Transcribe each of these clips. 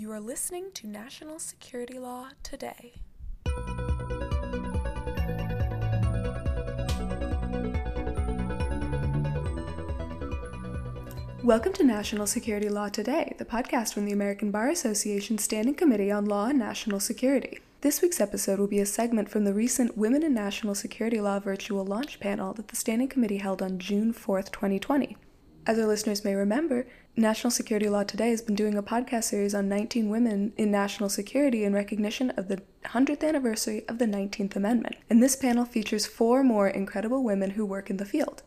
You are listening to National Security Law Today. Welcome to National Security Law Today, the podcast from the American Bar Association's Standing Committee on Law and National Security. This week's episode will be a segment from the recent Women in National Security Law virtual launch panel that the Standing Committee held on June 4th, 2020. As our listeners may remember, National Security Law Today has been doing a podcast series on 19 women in national security in recognition of the 100th anniversary of the 19th Amendment, and this panel features four more incredible women who work in the field.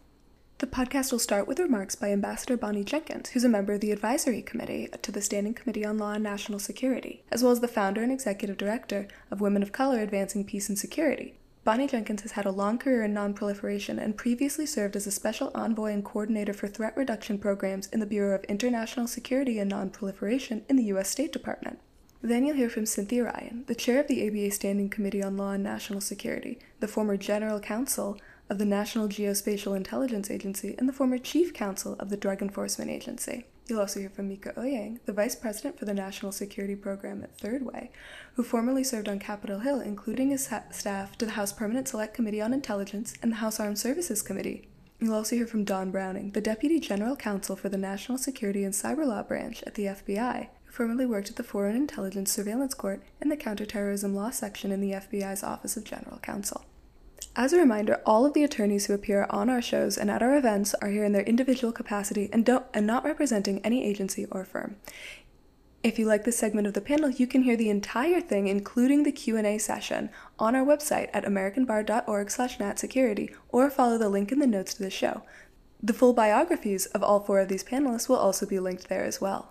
The podcast will start with remarks by Ambassador Bonnie Jenkins, who's a member of the Advisory Committee to the Standing Committee on Law and National Security, as well as the founder and executive director of Women of Color Advancing Peace and Security. Bonnie Jenkins has had a long career in nonproliferation and previously served as a special envoy and coordinator for threat reduction programs in the Bureau of International Security and Nonproliferation in the U.S. State Department. Then you'll hear from Cynthia Ryan, the chair of the ABA Standing Committee on Law and National Security, the former general counsel of the National Geospatial Intelligence Agency and the former Chief Counsel of the Drug Enforcement Agency. You'll also hear from Mieke Eoyang, the Vice President for the National Security Program at Third Way, who formerly served on Capitol Hill, including his staff to the House Permanent Select Committee on Intelligence and the House Armed Services Committee. You'll also hear from Dawn Browning, the Deputy General Counsel for the National Security and Cyber Law Branch at the FBI, who formerly worked at the Foreign Intelligence Surveillance Court and the Counterterrorism Law Section in the FBI's Office of General Counsel. As a reminder, all of the attorneys who appear on our shows and at our events are here in their individual capacity and not representing any agency or firm. If you like this segment of the panel, you can hear the entire thing, including the Q&A session, on our website at americanbar.org/natsecurity, or follow the link in the notes to the show. The full biographies of all four of these panelists will also be linked there as well.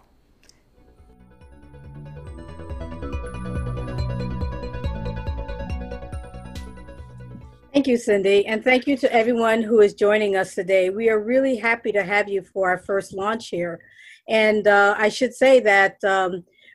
Thank you, Cindy, and thank you to everyone who is joining us today. We are really happy to have you for our first launch here. And I should say that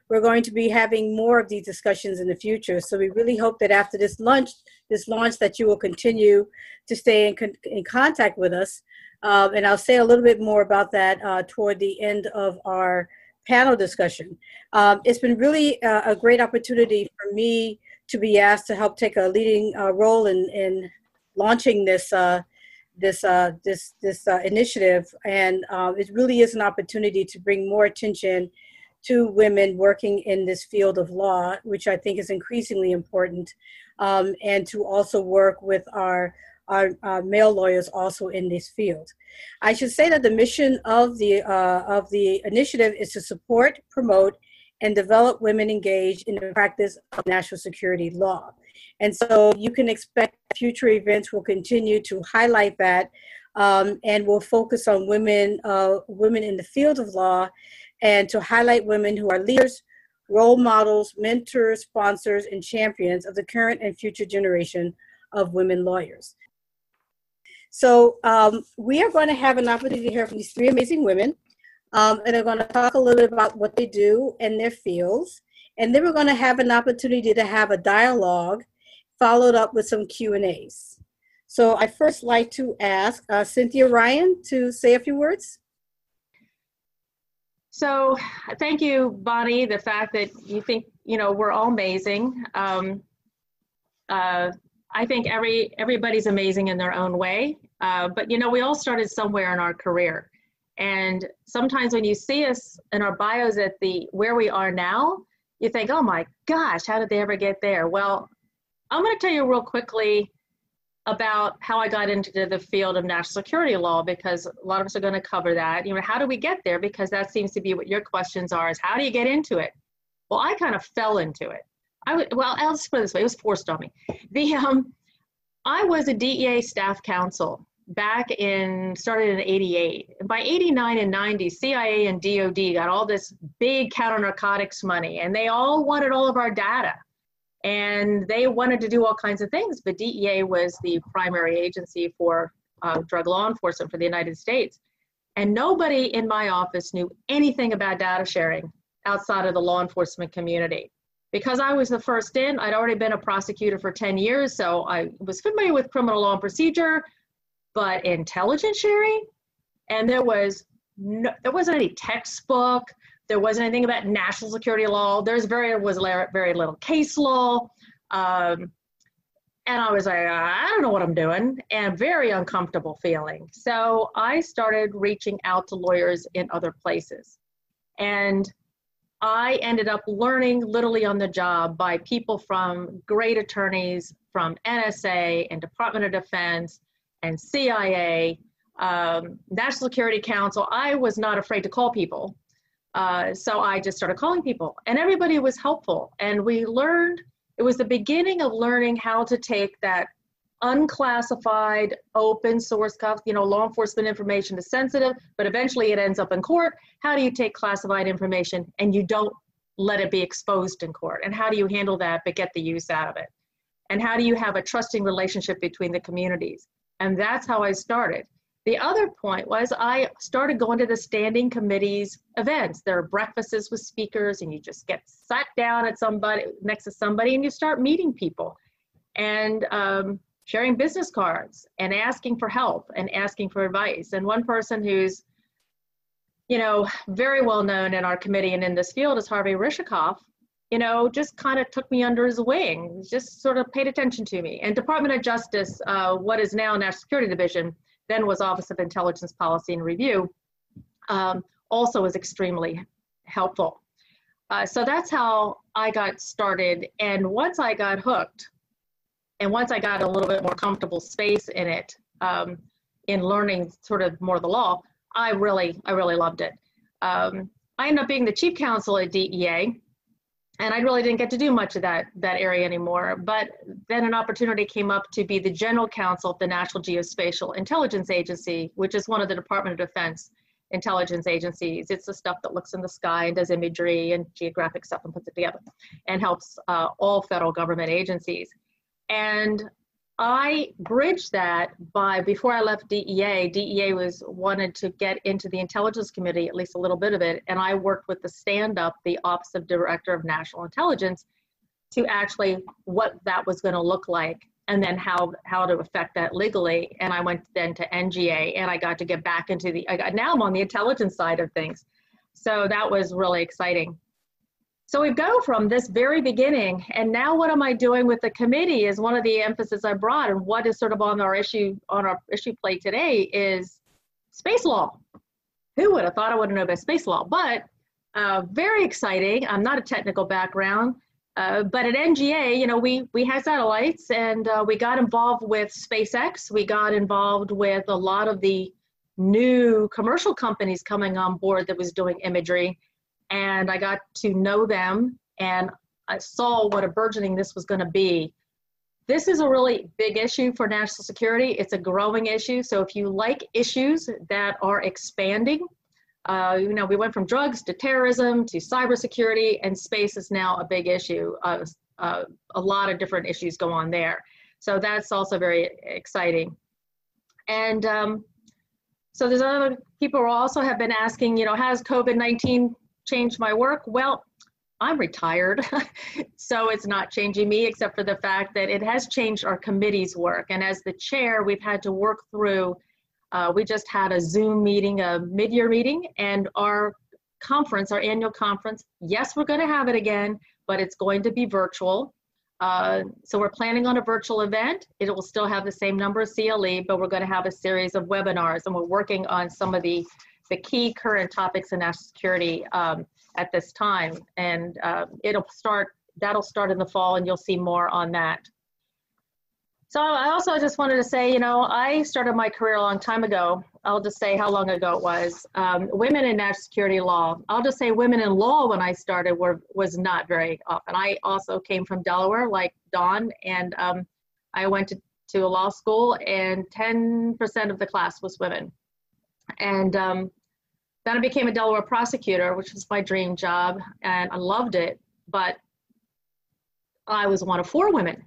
we're going to be having more of these discussions in the future. So we really hope that after this launch that you will continue to stay in contact with us. And I'll say a little bit more about that toward the end of our panel discussion. It's been really a great opportunity for me to be asked to help take a leading role in launching this initiative. And it really is an opportunity to bring more attention to women working in this field of law, which I think is increasingly important, and to also work with our male lawyers also in this field. I should say that the mission of the initiative is to support, promote, and develop women engaged in the practice of national security law. And so you can expect future events will continue to highlight that, and we'll focus on women in the field of law, and to highlight women who are leaders, role models, mentors, sponsors, and champions of the current and future generation of women lawyers. So we are going to have an opportunity to hear from these three amazing women. And they're going to talk a little bit about what they do and their fields. And then we're going to have an opportunity to have a dialogue followed up with some Q&As. So I first like to ask Cynthia Ryan to say a few words. So thank you, Bonnie, the fact that you think, we're all amazing. I think everybody's amazing in their own way. But, we all started somewhere in our career. And sometimes when you see us in our bios at where we are now, you think, oh my gosh, how did they ever get there? Well, I'm going to tell you real quickly about how I got into the field of national security law, because a lot of us are going to cover that. How do we get there? Because that seems to be what your questions are, is how do you get into it? Well, I kind of fell into it. I'll just put it this way. It was forced on me. I was a DEA staff counsel. Started in 88. By 89 and 90, CIA and DOD got all this big counter-narcotics money, and they all wanted all of our data. And they wanted to do all kinds of things, but DEA was the primary agency for drug law enforcement for the United States. And nobody in my office knew anything about data sharing outside of the law enforcement community. Because I was the first in, I'd already been a prosecutor for 10 years, so I was familiar with criminal law and procedure, but intelligence sharing, and there was no, there wasn't any textbook. There wasn't anything about national security law. There was very little case law. And I was like, I don't know what I'm doing, and very uncomfortable feeling. So I started reaching out to lawyers in other places. And I ended up learning literally on the job by people from great attorneys from NSA and Department of Defense and CIA, National Security Council. I was not afraid to call people. So I just started calling people, and everybody was helpful. And we learned, it was the beginning of learning how to take that unclassified, open source, law enforcement information is sensitive, but eventually it ends up in court. How do you take classified information and you don't let it be exposed in court? And how do you handle that but get the use out of it? And how do you have a trusting relationship between the communities? And that's how I started. The other point was I started going to the standing committees events. There are breakfasts with speakers, and you just get sat down at somebody next to somebody, and you start meeting people and sharing business cards and asking for help and asking for advice. And one person who's, very well known in our committee and in this field is Harvey Rishikoff, just kind of took me under his wing, just sort of paid attention to me. And Department of Justice, what is now National Security Division, then was Office of Intelligence Policy and Review, also was extremely helpful. So that's how I got started. And once I got hooked, and once I got a little bit more comfortable space in it, in learning sort of more of the law, I really loved it. I ended up being the chief counsel at DEA, and I really didn't get to do much of that area anymore. But then an opportunity came up to be the general counsel of the National Geospatial Intelligence Agency, which is one of the Department of Defense intelligence agencies. It's the stuff that looks in the sky and does imagery and geographic stuff and puts it together and helps all federal government agencies. And I bridged that by, before I left DEA, DEA wanted to get into the intelligence committee, at least a little bit of it, and I worked with the stand-up, the Office of Director of National Intelligence, to actually what that was going to look like and then how to affect that legally. And I went then to NGA, and I got to get back into now I'm on the intelligence side of things. So that was really exciting. So we go from this very beginning, and now what am I doing with the committee is one of the emphasis I brought, and what is sort of on our issue plate today is space law. Who would have thought I would know about space law? But very exciting. I'm not a technical background, but at NGA, we had satellites, and we got involved with SpaceX. We got involved with a lot of the new commercial companies coming on board that was doing imagery. And I got to know them, and I saw what a burgeoning this was going to be. This is a really big issue for national security. It's a growing issue. So if you like issues that are expanding, we went from drugs to terrorism to cybersecurity, and space is now a big issue. A lot of different issues go on there. So that's also very exciting. And so there's other people who also have been asking, has COVID-19 changed my work? Well, I'm retired, so it's not changing me except for the fact that it has changed our committee's work. And as the chair, we've had to work through, we just had a Zoom meeting, a mid-year meeting, and our conference, our annual conference, yes, we're going to have it again, but it's going to be virtual. So we're planning on a virtual event. It will still have the same number of CLE, but we're going to have a series of webinars, and we're working on some of the key current topics in national security at this time. And that'll start in the fall, and you'll see more on that. So I also just wanted to say, I started my career a long time ago. I'll just say how long ago it was. Women in national security law. I'll just say women in law when I started was not very often. I also came from Delaware, like Dawn, and I went to a law school, and 10% of the class was women. And then I became a Delaware prosecutor, which was my dream job, and I loved it, but I was one of four women,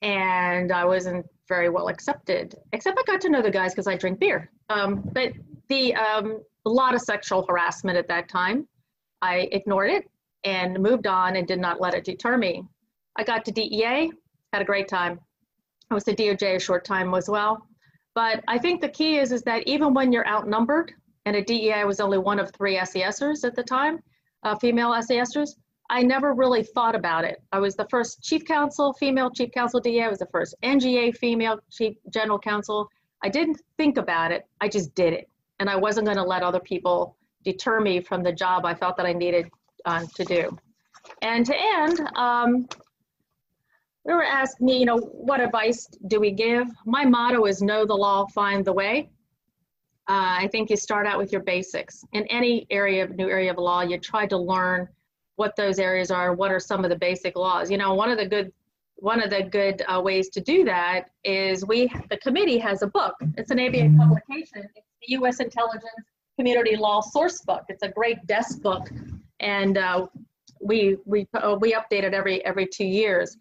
and I wasn't very well accepted, except I got to know the guys because I drink beer. But a lot of sexual harassment at that time. I ignored it and moved on and did not let it deter me. I got to DEA, had a great time. I was at DOJ a short time as well. But I think the key is that even when you're outnumbered, and at DEI I was only one of 3 SESers at the time, female SESers. I never really thought about it. I was the first chief counsel, female chief counsel DEI. I was the first NGA female chief general counsel. I didn't think about it, I just did it. And I wasn't gonna let other people deter me from the job I felt that I needed to do. And to end, we were asked me, you know, what advice do we give? My motto is know the law, find the way. I think you start out with your basics. In any area, new area of law, you try to learn what those areas are, what are some of the basic laws. You know, one of the good ways to do that is the committee has a book. It's an ABA publication. It's the U.S. Intelligence Community Law Source Book. It's a great desk book, and we update it every 2 years.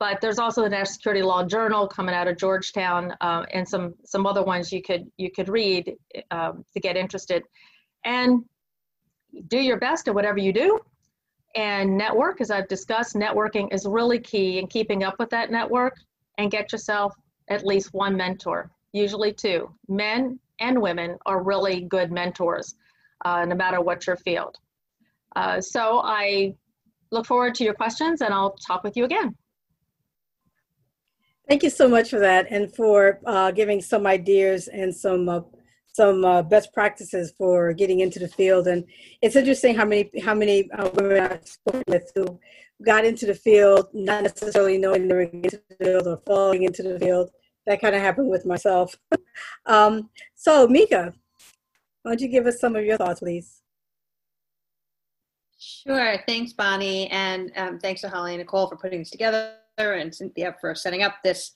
But there's also the National Security Law Journal coming out of Georgetown, and some other ones you could read to get interested. And do your best at whatever you do, and network, as I've discussed. Networking is really key in keeping up with that network, and get yourself at least one mentor, usually 2. Men and women are really good mentors, no matter what your field. So I look forward to your questions, and I'll talk with you again. Thank you so much for that, and for giving some ideas and some best practices for getting into the field. And it's interesting how many women I've spoken with who got into the field not necessarily knowing they were getting into the field or falling into the field. That kind of happened with myself. So Mieke, why don't you give us some of your thoughts, please? Sure. Thanks, Bonnie, and thanks to Holly and Nicole for putting this together, and Cynthia for setting up this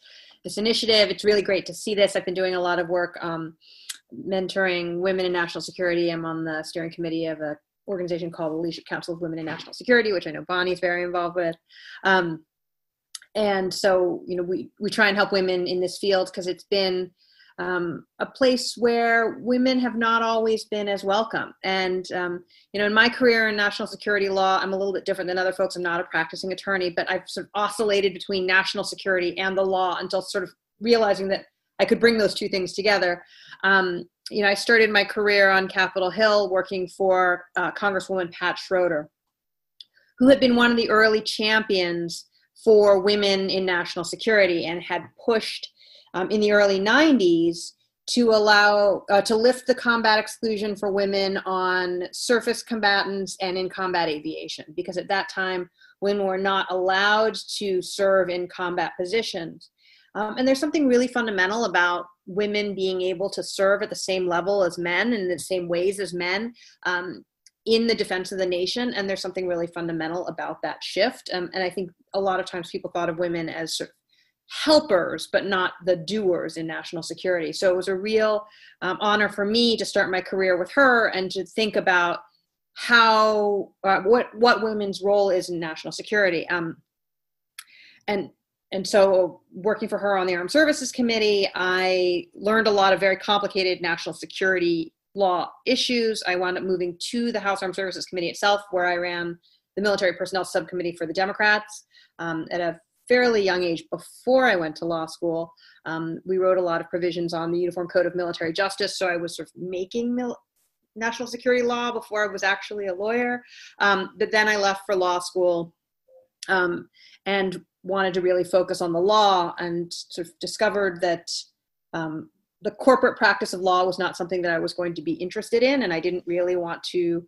initiative. It's really great to see this. I've been doing a lot of work mentoring women in national security. I'm on the steering committee of an organization called the Leadership Council for Women in National Security, which I know Bonnie's very involved with. And so, you know, we try and help women in this field because it's been a place where women have not always been as welcome. And, you know, in my career in national security law, I'm a little bit different than other folks. I'm not a practicing attorney, but I've sort of oscillated between national security and the law until sort of realizing that I could bring those two things together. You know, I started my career on Capitol Hill working for Congresswoman Pat Schroeder, who had been one of the early champions for women in national security and had pushed in the early 90s to allow, to lift the combat exclusion for women on surface combatants and in combat aviation, because at that time, women were not allowed to serve in combat positions. And there's something really fundamental about women being able to serve at the same level as men and in the same ways as men in the defense of the nation. And there's something really fundamental about that shift. And I think a lot of times people thought of women as sort of helpers, but not the doers in national security. So it was a real honor for me to start my career with her and to think about how, what women's role is in national security. And so working for her on the Armed Services Committee, I learned a lot of very complicated national security law issues. I wound up moving to the House Armed Services Committee itself, where I ran the military personnel subcommittee for the Democrats at a fairly young age before I went to law school. We wrote a lot of provisions on the Uniform Code of Military Justice, so I was sort of making national security law before I was actually a lawyer. But then I left for law school and wanted to really focus on the law, and sort of discovered that the corporate practice of law was not something that I was going to be interested in, and I didn't really want to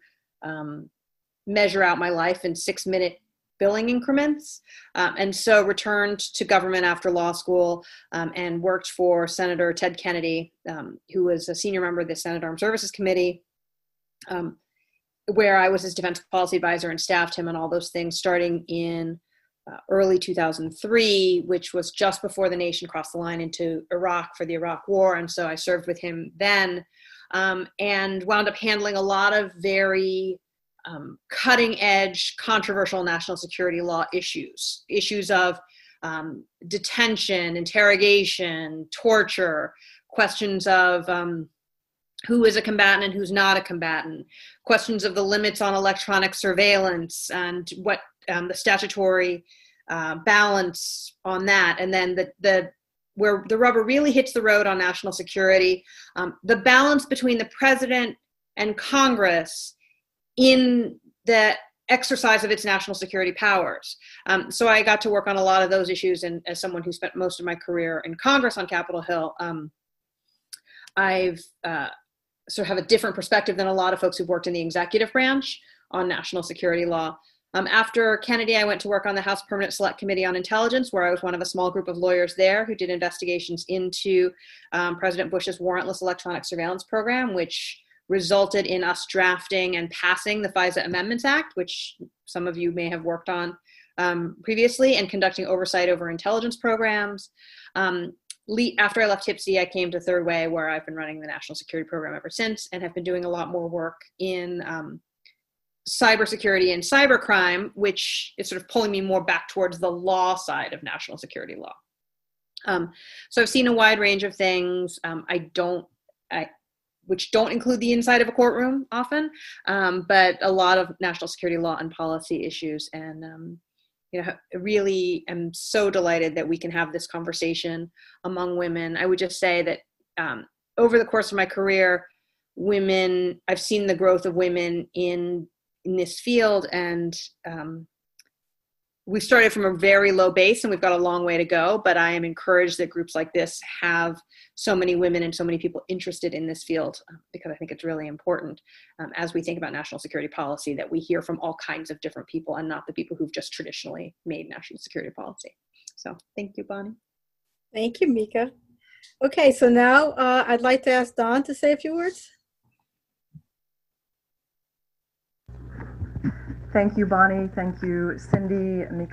measure out my life in 6-minute billing increments. And so returned to government after law school and worked for Senator Ted Kennedy, who was a senior member of the Senate Armed Services Committee, where I was his defense policy advisor and staffed him and all those things starting in early 2003, which was just before the nation crossed the line into Iraq for the Iraq War. And so I served with him then and wound up handling a lot of very cutting edge, controversial national security law issues, of detention, interrogation, torture, questions of who is a combatant and who's not a combatant, questions of the limits on electronic surveillance and what the statutory balance on that, and then the where the rubber really hits the road on national security, the balance between the president and Congress in the exercise of its national security powers. So I got to work on a lot of those issues, and as someone who spent most of my career in Congress on Capitol Hill, I've sort of have a different perspective than a lot of folks who've worked in the executive branch on national security law. After Kennedy, I went to work on the House Permanent Select Committee on Intelligence, where I was one of a small group of lawyers there who did investigations into President Bush's warrantless electronic surveillance program, which resulted in us drafting and passing the FISA Amendments Act, which some of you may have worked on previously, and conducting oversight over intelligence programs. After I left HPSI, I came to Third Way, where I've been running the national security program ever since, and have been doing a lot more work in cybersecurity and cybercrime, which is sort of pulling me more back towards the law side of national security law. So I've seen a wide range of things. Which don't include the inside of a courtroom often, but a lot of national security law and policy issues. And I really am so delighted that we can have this conversation among women. I would just say that over the course of my career, I've seen the growth of women in this field, and we started from a very low base and we've got a long way to go, but I am encouraged that groups like this have so many women and so many people interested in this field, because I think it's really important as we think about national security policy that we hear from all kinds of different people and not the people who've just traditionally made national security policy. So thank you, Bonnie. Thank you, Mieke. Okay, so now I'd like to ask Dawn to say a few words. Thank you, Bonnie. Thank you, Cindy, Mieke,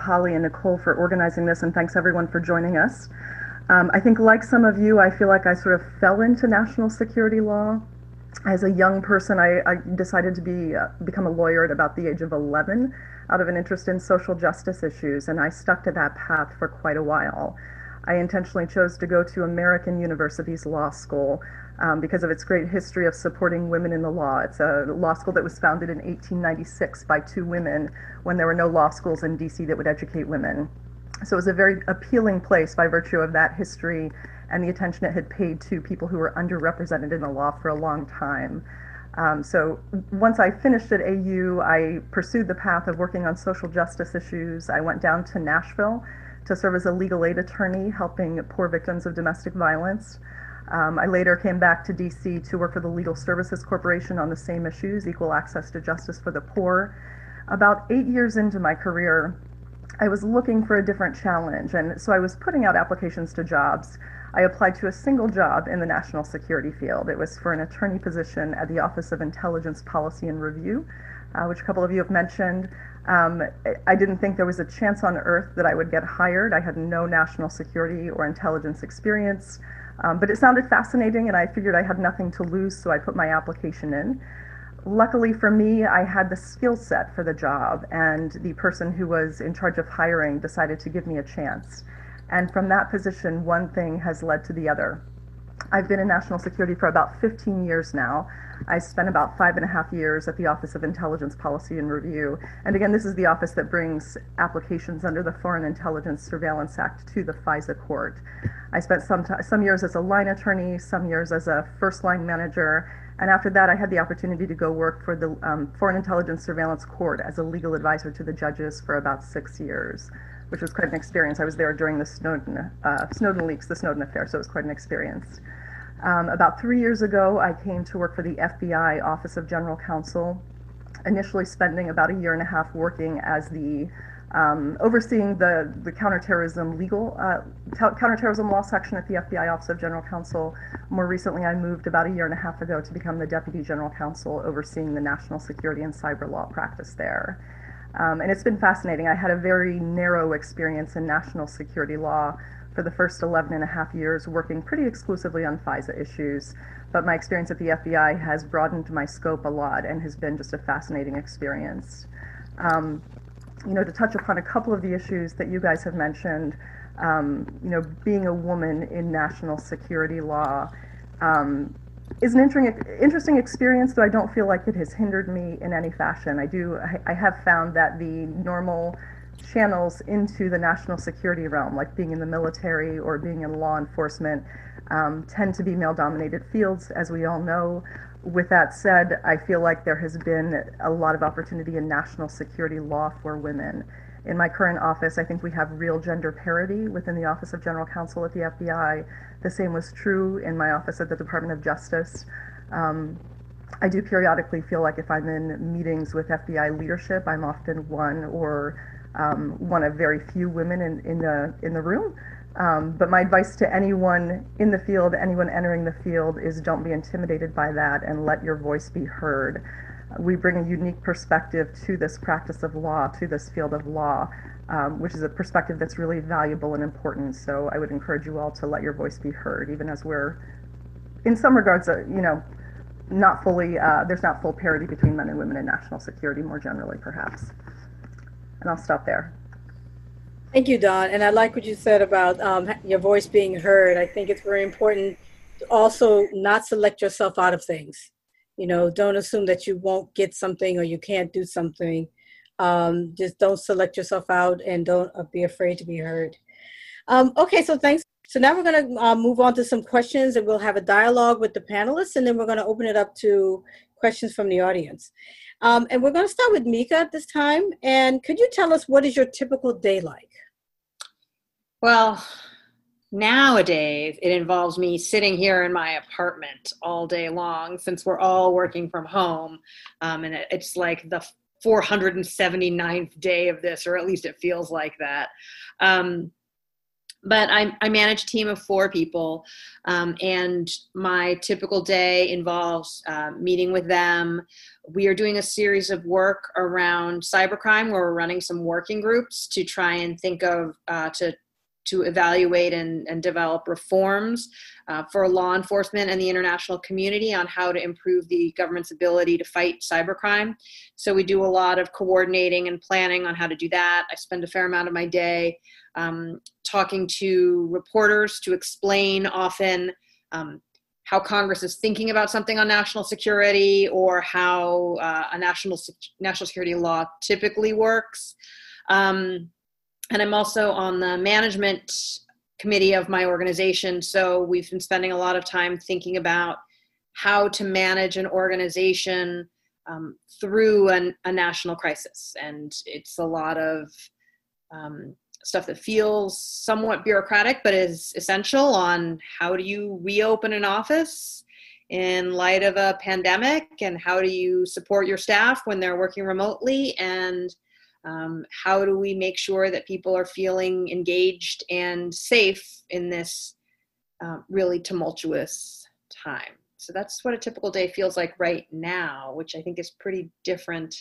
Holly, and Nicole for organizing this, and thanks everyone for joining us. I think, like some of you, I feel like I sort of fell into national security law. As a young person, I decided to become a lawyer at about the age of 11 out of an interest in social justice issues, and I stuck to that path for quite a while. I intentionally chose to go to American University's law school because of its great history of supporting women in the law. It's a law school that was founded in 1896 by two women when there were no law schools in DC that would educate women. So it was a very appealing place by virtue of that history and the attention it had paid to people who were underrepresented in the law for a long time. So once I finished at AU, I pursued the path of working on social justice issues. I went down to Nashville to serve as a legal aid attorney, helping poor victims of domestic violence. I later came back to DC to work for the Legal Services Corporation on the same issues, equal access to justice for the poor. About 8 years into my career, I was looking for a different challenge, and so I was putting out applications to jobs. I applied to a single job in the national security field. It was for an attorney position at the Office of Intelligence Policy and Review, which a couple of you have mentioned. I didn't think there was a chance on earth that I would get hired. I had no national security or intelligence experience, but it sounded fascinating, and I figured I had nothing to lose, so I put my application in. Luckily for me, I had the skill set for the job, and the person who was in charge of hiring decided to give me a chance. And from that position, one thing has led to the other. I've been in national security for about 15 years now. I spent about 5.5 years at the Office of Intelligence Policy and Review. And again, this is the office that brings applications under the Foreign Intelligence Surveillance Act to the FISA court. I spent some years as a line attorney, some years as a first-line manager. And after that, I had the opportunity to go work for the Foreign Intelligence Surveillance Court as a legal advisor to the judges for about 6 years, which was quite an experience. I was there during the Snowden affair, so it was quite an experience. About 3 years ago, I came to work for the FBI Office of General Counsel, initially spending about 1.5 years working as the overseeing the counterterrorism legal counterterrorism law section at the FBI Office of General Counsel. More recently, I moved about 1.5 years ago to become the Deputy General Counsel overseeing the national security and cyber law practice there. And it's been fascinating. I had a very narrow experience in national security law for the first 11.5 years, working pretty exclusively on FISA issues. But my experience at the FBI has broadened my scope a lot and has been just a fascinating experience. To touch upon a couple of the issues that you guys have mentioned, being a woman in national security law is an interesting experience, though I don't feel like it has hindered me in any fashion. I have found that the normal channels into the national security realm, like being in the military or being in law enforcement, tend to be male-dominated fields, as we all know. With that said, I feel like there has been a lot of opportunity in national security law for women. In my current office, I think we have real gender parity within the Office of General Counsel at the FBI. The same was true in my office at the Department of Justice. I do periodically feel like if I'm in meetings with FBI leadership, I'm often one of very few women in the room. But my advice to anyone in the field, anyone entering the field, is don't be intimidated by that and let your voice be heard. We bring a unique perspective to this practice of law, to this field of law, which is a perspective that's really valuable and important. So I would encourage you all to let your voice be heard, even as we're, in some regards, not fully, there's not full parity between men and women in national security more generally, perhaps. And I'll stop there. Thank you, Dawn. And I like what you said about your voice being heard. I think it's very important to also not select yourself out of things. You know, don't assume that you won't get something or you can't do something. Just don't select yourself out and don't be afraid to be heard. Okay, so thanks. So now we're going to move on to some questions, and we'll have a dialogue with the panelists, and then we're going to open it up to questions from the audience. And we're going to start with Mieke at this time. And could you tell us, what is your typical day like? Well, nowadays, it involves me sitting here in my apartment all day long, since we're all working from home. And it's like the 479th day of this, or at least it feels like that. But I manage a team of 4 people, and my typical day involves meeting with them. We are doing a series of work around cybercrime, where we're running some working groups to try and think of, to evaluate and develop reforms for law enforcement and the international community on how to improve the government's ability to fight cybercrime. So we do a lot of coordinating and planning on how to do that. I spend a fair amount of my day talking to reporters to explain often how Congress is thinking about something on national security, or how a national security law typically works. And I'm also on the management committee of my organization. So we've been spending a lot of time thinking about how to manage an organization through a national crisis. And it's a lot of stuff that feels somewhat bureaucratic, but is essential, on how do you reopen an office in light of a pandemic, and how do you support your staff when they're working remotely, and how do we make sure that people are feeling engaged and safe in this really tumultuous time. So that's what a typical day feels like right now, which I think is pretty different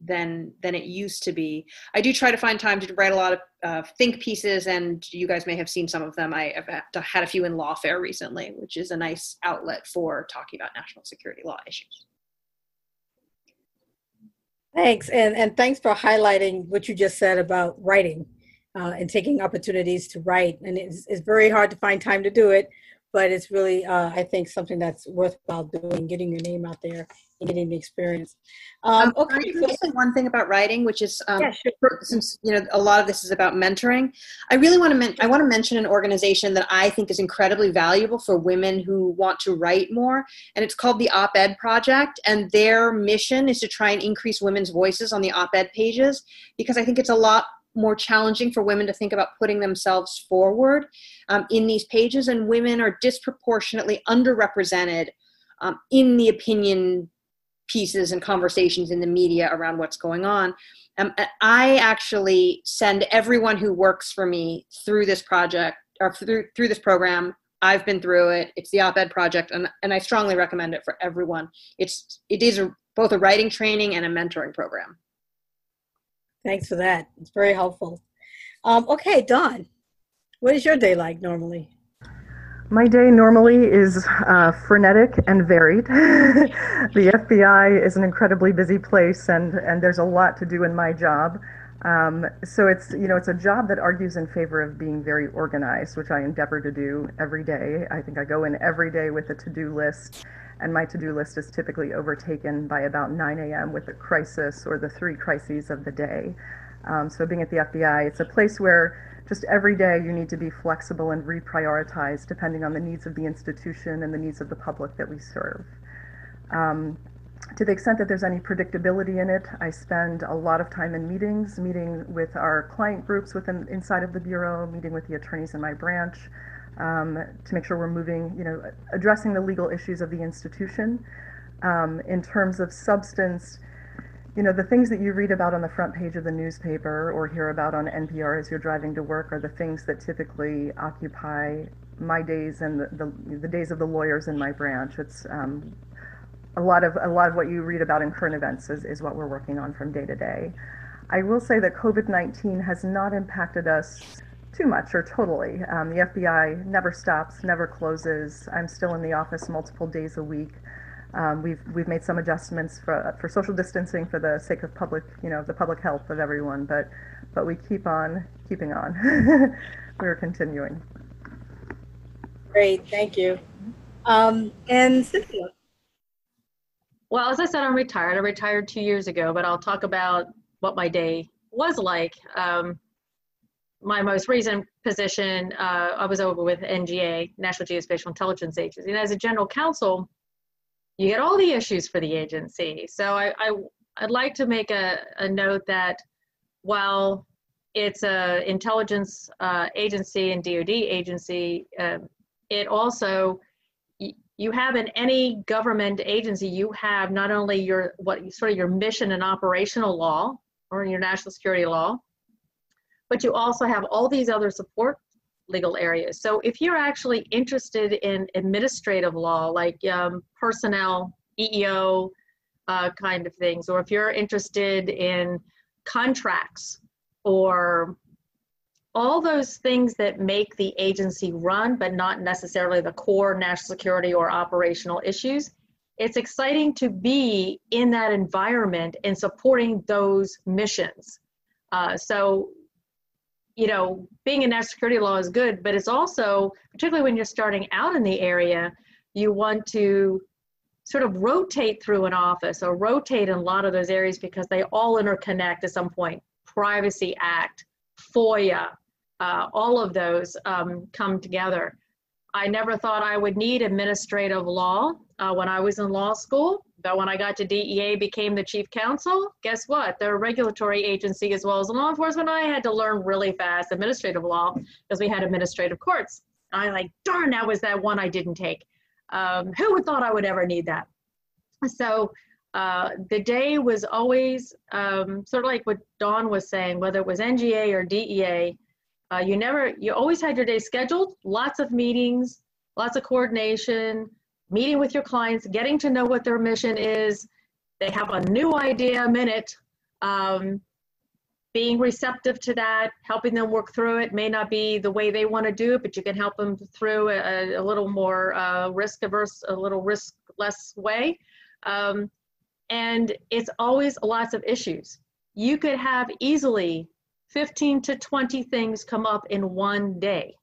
than it used to be. I do try to find time to write a lot of think pieces, and you guys may have seen some of them. I have had a few in Lawfare recently, which is a nice outlet for talking about national security law issues. Thanks, and thanks for highlighting what you just said about writing and taking opportunities to write. And it's very hard to find time to do it, but it's really, I think, something that's worthwhile doing, getting your name out there and getting the experience. Okay, so just one thing about writing, which is, yeah, sure. Since a lot of this is about mentoring, I really want to mention an organization that I think is incredibly valuable for women who want to write more, and it's called the Op-Ed Project, and their mission is to try and increase women's voices on the op-ed pages, because I think it's a lot more challenging for women to think about putting themselves forward in these pages, and women are disproportionately underrepresented in the opinion pieces and conversations in the media around what's going on. I actually send everyone who works for me through this project, or through this program. I've been through it. It's the Op-Ed Project, and I strongly recommend it for everyone. It is both a writing training and a mentoring program. Thanks for that. It's very helpful. Okay, Dawn, what is your day like normally? My day normally is frenetic and varied. The FBI is an incredibly busy place, and there's a lot to do in my job. So it's a job that argues in favor of being very organized, which I endeavor to do every day. I think I go in every day with a to-do list, and my to-do list is typically overtaken by about 9 a.m. with a crisis or the 3 crises of the day. So being at the FBI, it's a place where just every day you need to be flexible and reprioritize depending on the needs of the institution and the needs of the public that we serve. To the extent that there's any predictability in it, I spend a lot of time in meetings, meeting with our client groups inside of the Bureau, meeting with the attorneys in my branch, to make sure we're moving, addressing the legal issues of the institution. In terms of substance, the things that you read about on the front page of the newspaper or hear about on NPR as you're driving to work are the things that typically occupy my days and the days of the lawyers in my branch. It's a lot of what you read about in current events is what we're working on from day to day. I will say that COVID-19 has not impacted us too much or totally. The FBI never stops, never closes. I'm still in the office multiple days a week. We've made some adjustments for social distancing for the sake of the public health of everyone, but we keep on keeping on. We're continuing. Great, thank you. And Cynthia. Well, as I said, I'm retired. I retired 2 years ago, but I'll talk about what my day was like. My most recent position, I was over with NGA, National Geospatial Intelligence Agency, and as a general counsel, you get all the issues for the agency. So I'd like to make a note that while it's an intelligence agency and DOD agency, it also, you have in any government agency, you have not only your mission and operational law or your national security law, but you also have all these other support legal areas. So if you're actually interested in administrative law, like personnel, EEO kind of things, or if you're interested in contracts or all those things that make the agency run, but not necessarily the core national security or operational issues, it's exciting to be in that environment and supporting those missions. So being in national security law is good, but it's also, particularly when you're starting out in the area, you want to sort of rotate through an office or rotate in a lot of those areas because they all interconnect at some point. Privacy Act, FOIA, all of those come together. I never thought I would need administrative law when I was in law school, but when I got to DEA, became the chief counsel, guess what? They're a regulatory agency as well as law enforcement. I had to learn really fast administrative law because we had administrative courts. And I'm like, darn, that was that one I didn't take. Who would thought I would ever need that? So the day was always sort of like what Dawn was saying, whether it was NGA or DEA, you always had your day scheduled, lots of meetings, lots of coordination, meeting with your clients, getting to know what their mission is. They have a new idea a minute, being receptive to that, helping them work through it. May not be the way they want to do it, but you can help them through a little more risk averse, a little risk less way. And it's always lots of issues. You could have easily 15 to 20 things come up in one day,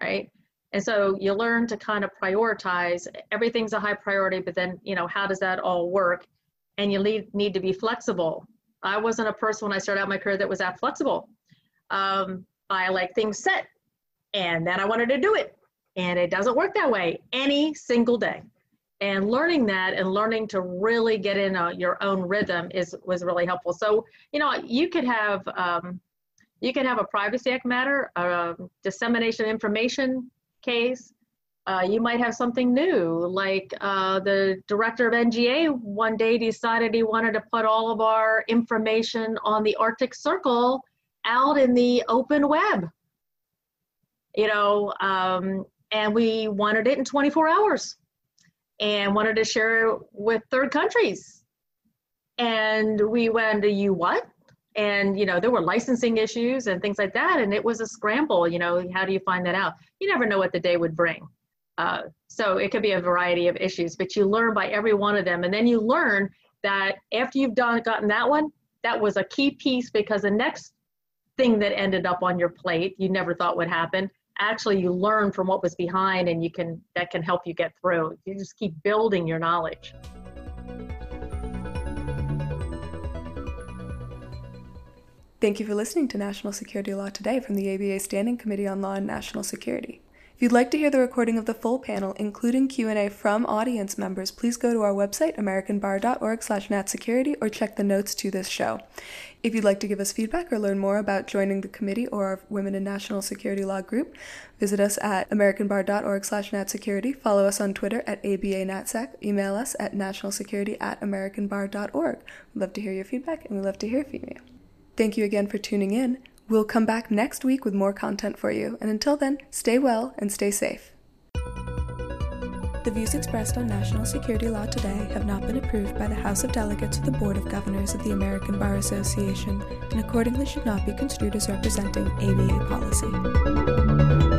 right? And so you learn to kind of prioritize. Everything's a high priority, but then, how does that all work? And you need to be flexible. I wasn't a person when I started out my career that was that flexible. I like things set, and then I wanted to do it. And it doesn't work that way any single day. And learning that and learning to really get in your own rhythm was really helpful. So, you could have... you can have a Privacy Act matter, a dissemination information case. You might have something new, like the director of NGA one day decided he wanted to put all of our information on the Arctic Circle out in the open web. And we wanted it in 24 hours and wanted to share it with third countries. And we went, you what? And, there were licensing issues and things like that. And it was a scramble, how do you find that out? You never know what the day would bring. So it could be a variety of issues, but you learn by every one of them. And then you learn that after you've gotten that one, that was a key piece because the next thing that ended up on your plate, you never thought would happen. Actually, you learn from what was behind and that can help you get through. You just keep building your knowledge. Thank you for listening to National Security Law Today from the ABA Standing Committee on Law and National Security. If you'd like to hear the recording of the full panel, including Q&A from audience members, please go to our website, americanbar.org/natsecurity, or check the notes to this show. If you'd like to give us feedback or learn more about joining the committee or our Women in National Security Law group, visit us at americanbar.org/natsecurity, follow us on Twitter at ABANatSec, email us at nationalsecurity@americanbar.org. We'd love to hear your feedback, and we'd love to hear from you. Thank you again for tuning in. We'll come back next week with more content for you. And until then, stay well and stay safe. The views expressed on National Security Law Today have not been approved by the House of Delegates or the Board of Governors of the American Bar Association, and accordingly should not be construed as representing ABA policy.